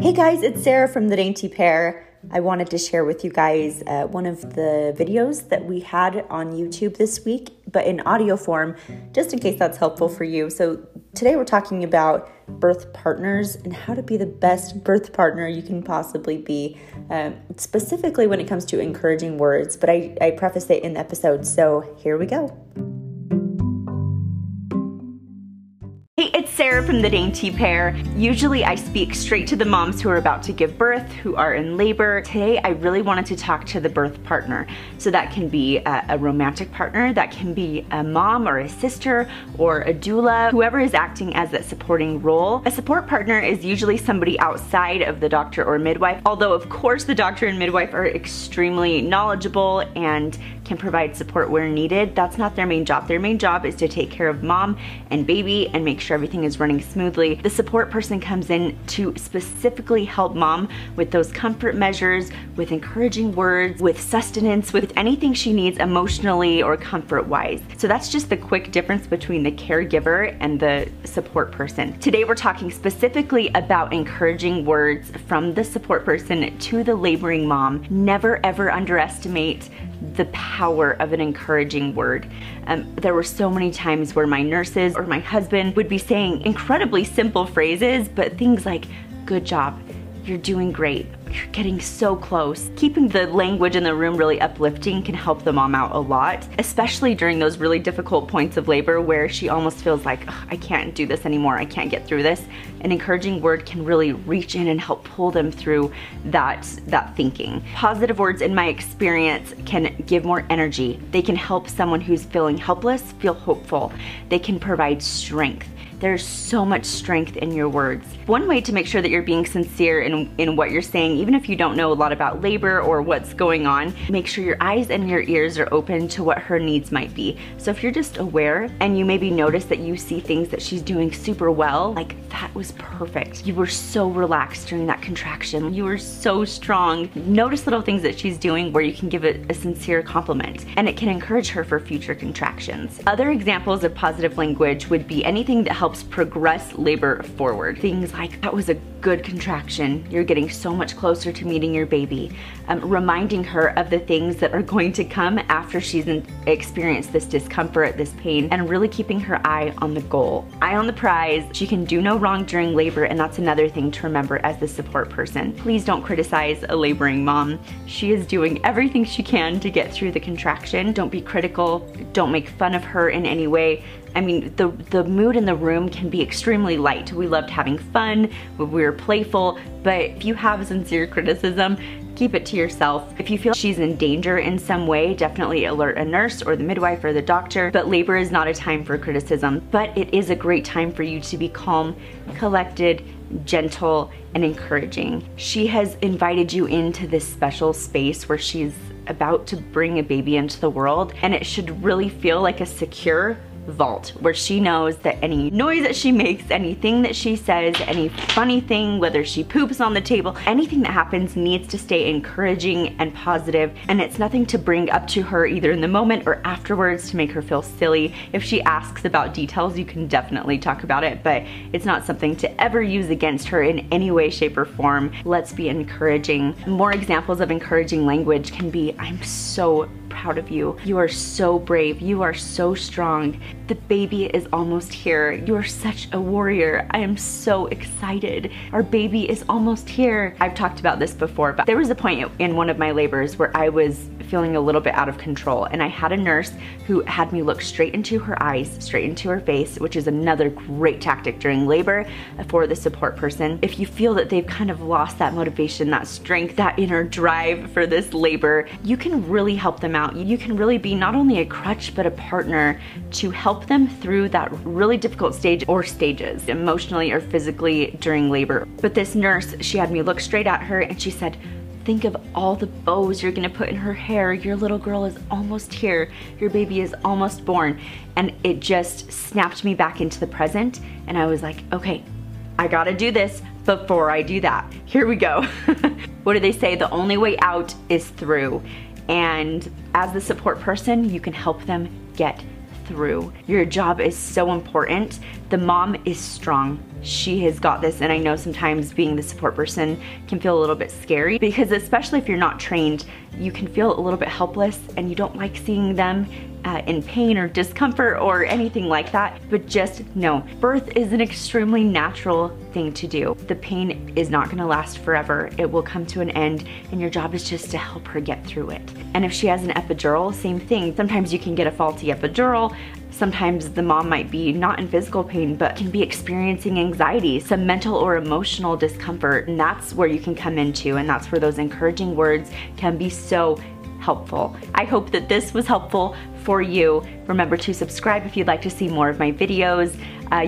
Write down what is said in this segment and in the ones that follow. Hey guys, it's Sarah from the Dainty Pair. I wanted to share with you guys one of the videos that we had on YouTube this week, but in audio form, just in case that's helpful for you. So today we're talking about birth partners and how to be the best birth partner you can possibly be, specifically when it comes to encouraging words, but I preface it in the episode, so here we go. Hey, it's Sarah from the Dainty Pair. Usually I speak straight to the moms who are about to give birth, who are in labor. Today I really wanted to talk to the birth partner. So that can be a romantic partner, that can be a mom or a sister or a doula, whoever is acting as that supporting role. A support partner is usually somebody outside of the doctor or midwife, although of course the doctor and midwife are extremely knowledgeable and can provide support where needed. That's not their main job. Their main job is to take care of mom and baby and make sure everything is running smoothly. The support person comes in to specifically help mom with those comfort measures, with encouraging words, with sustenance, with anything she needs emotionally or comfort-wise. So that's just the quick difference between the caregiver and the support person. Today we're talking specifically about encouraging words from the support person to the laboring mom. Never ever underestimate the power of an encouraging word. There were so many times where my nurses or my husband would be saying incredibly simple phrases, but things like, "Good job, you're doing great, you're getting so close." Keeping the language in the room really uplifting can help the mom out a lot, especially during those really difficult points of labor where she almost feels like, oh, I can't do this anymore, I can't get through this. An encouraging word can really reach in and help pull them through that thinking. Positive words, in my experience, can give more energy. They can help someone who's feeling helpless feel hopeful. They can provide strength. There's so much strength in your words. One way to make sure that you're being sincere in what you're saying, even if you don't know a lot about labor or what's going on, make sure your eyes and your ears are open to what her needs might be. So if you're just aware and you maybe notice that you see things that she's doing super well, like, that was perfect. You were so relaxed during that contraction. You were so strong. Notice little things that she's doing where you can give it a sincere compliment, and it can encourage her for future contractions. Other examples of positive language would be anything that helps progress labor forward. Things like, that was a good contraction. You're getting so much closer to meeting your baby. Reminding her of the things that are going to come after she's experienced this discomfort, this pain, and really keeping her eye on the goal. Eye on the prize. She can do no wrong during labor, and that's another thing to remember as the support person. Please don't criticize a laboring mom. She is doing everything she can to get through the contraction. Don't be critical. Don't make fun of her in any way. I mean, the mood in the room can be extremely light. We loved having fun, we were playful, but if you have sincere criticism, keep it to yourself. If you feel she's in danger in some way, definitely alert a nurse or the midwife or the doctor, but labor is not a time for criticism. But it is a great time for you to be calm, collected, gentle, and encouraging. She has invited you into this special space where she's about to bring a baby into the world, and it should really feel like a secure vault where she knows that any noise that she makes, anything that she says, any funny thing, whether she poops on the table, anything that happens needs to stay encouraging and positive, and it's nothing to bring up to her either in the moment or afterwards to make her feel silly. If she asks about details, you can definitely talk about it, but it's not something to ever use against her in any way, shape, or form. Let's be encouraging. More examples of encouraging language can be, I'm so proud of you. You are so brave. You are so strong. The baby is almost here. You are such a warrior. I am so excited. Our baby is almost here. I've talked about this before, but there was a point in one of my labors where I was feeling a little bit out of control, and I had a nurse who had me look straight into her eyes, straight into her face, which is another great tactic during labor for the support person. If you feel that they've kind of lost that motivation, that strength, that inner drive for this labor, you can really help them out. You can really be not only a crutch, but a partner to help them through that really difficult stage or stages, emotionally or physically during labor. But this nurse, she had me look straight at her and she said, "Think of all the bows you're gonna put in her hair. Your little girl is almost here. Your baby is almost born." And it just snapped me back into the present. And I was like, okay, I gotta do this before I do that. Here we go. What do they say? The only way out is through. And as the support person, you can help them get through. Your job is so important. The mom is strong. She has got this, and I know sometimes being the support person can feel a little bit scary, because especially if you're not trained, you can feel a little bit helpless and you don't like seeing them in pain or discomfort or anything like that. But just know, birth is an extremely natural thing to do. The pain is not going to last forever. It will come to an end, and your job is just to help her get through it. And if she has an epidural, same thing. Sometimes you can get a faulty epidural. Sometimes the mom might be not in physical pain, but can be experiencing anxiety, some mental or emotional discomfort, and that's where you can come into, and that's where those encouraging words can be so helpful. I hope that this was helpful for you. Remember to subscribe if you'd like to see more of my videos.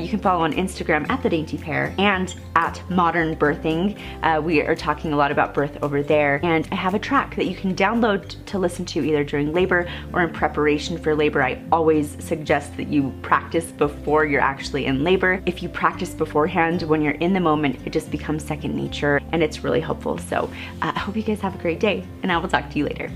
You can follow on Instagram at The Dainty Pair and at Modern Birthing. We are talking a lot about birth over there. And I have a track that you can download to listen to either during labor or in preparation for labor. I always suggest that you practice before you're actually in labor. If you practice beforehand, when you're in the moment, it just becomes second nature, and it's really helpful. So I hope you guys have a great day, and I will talk to you later.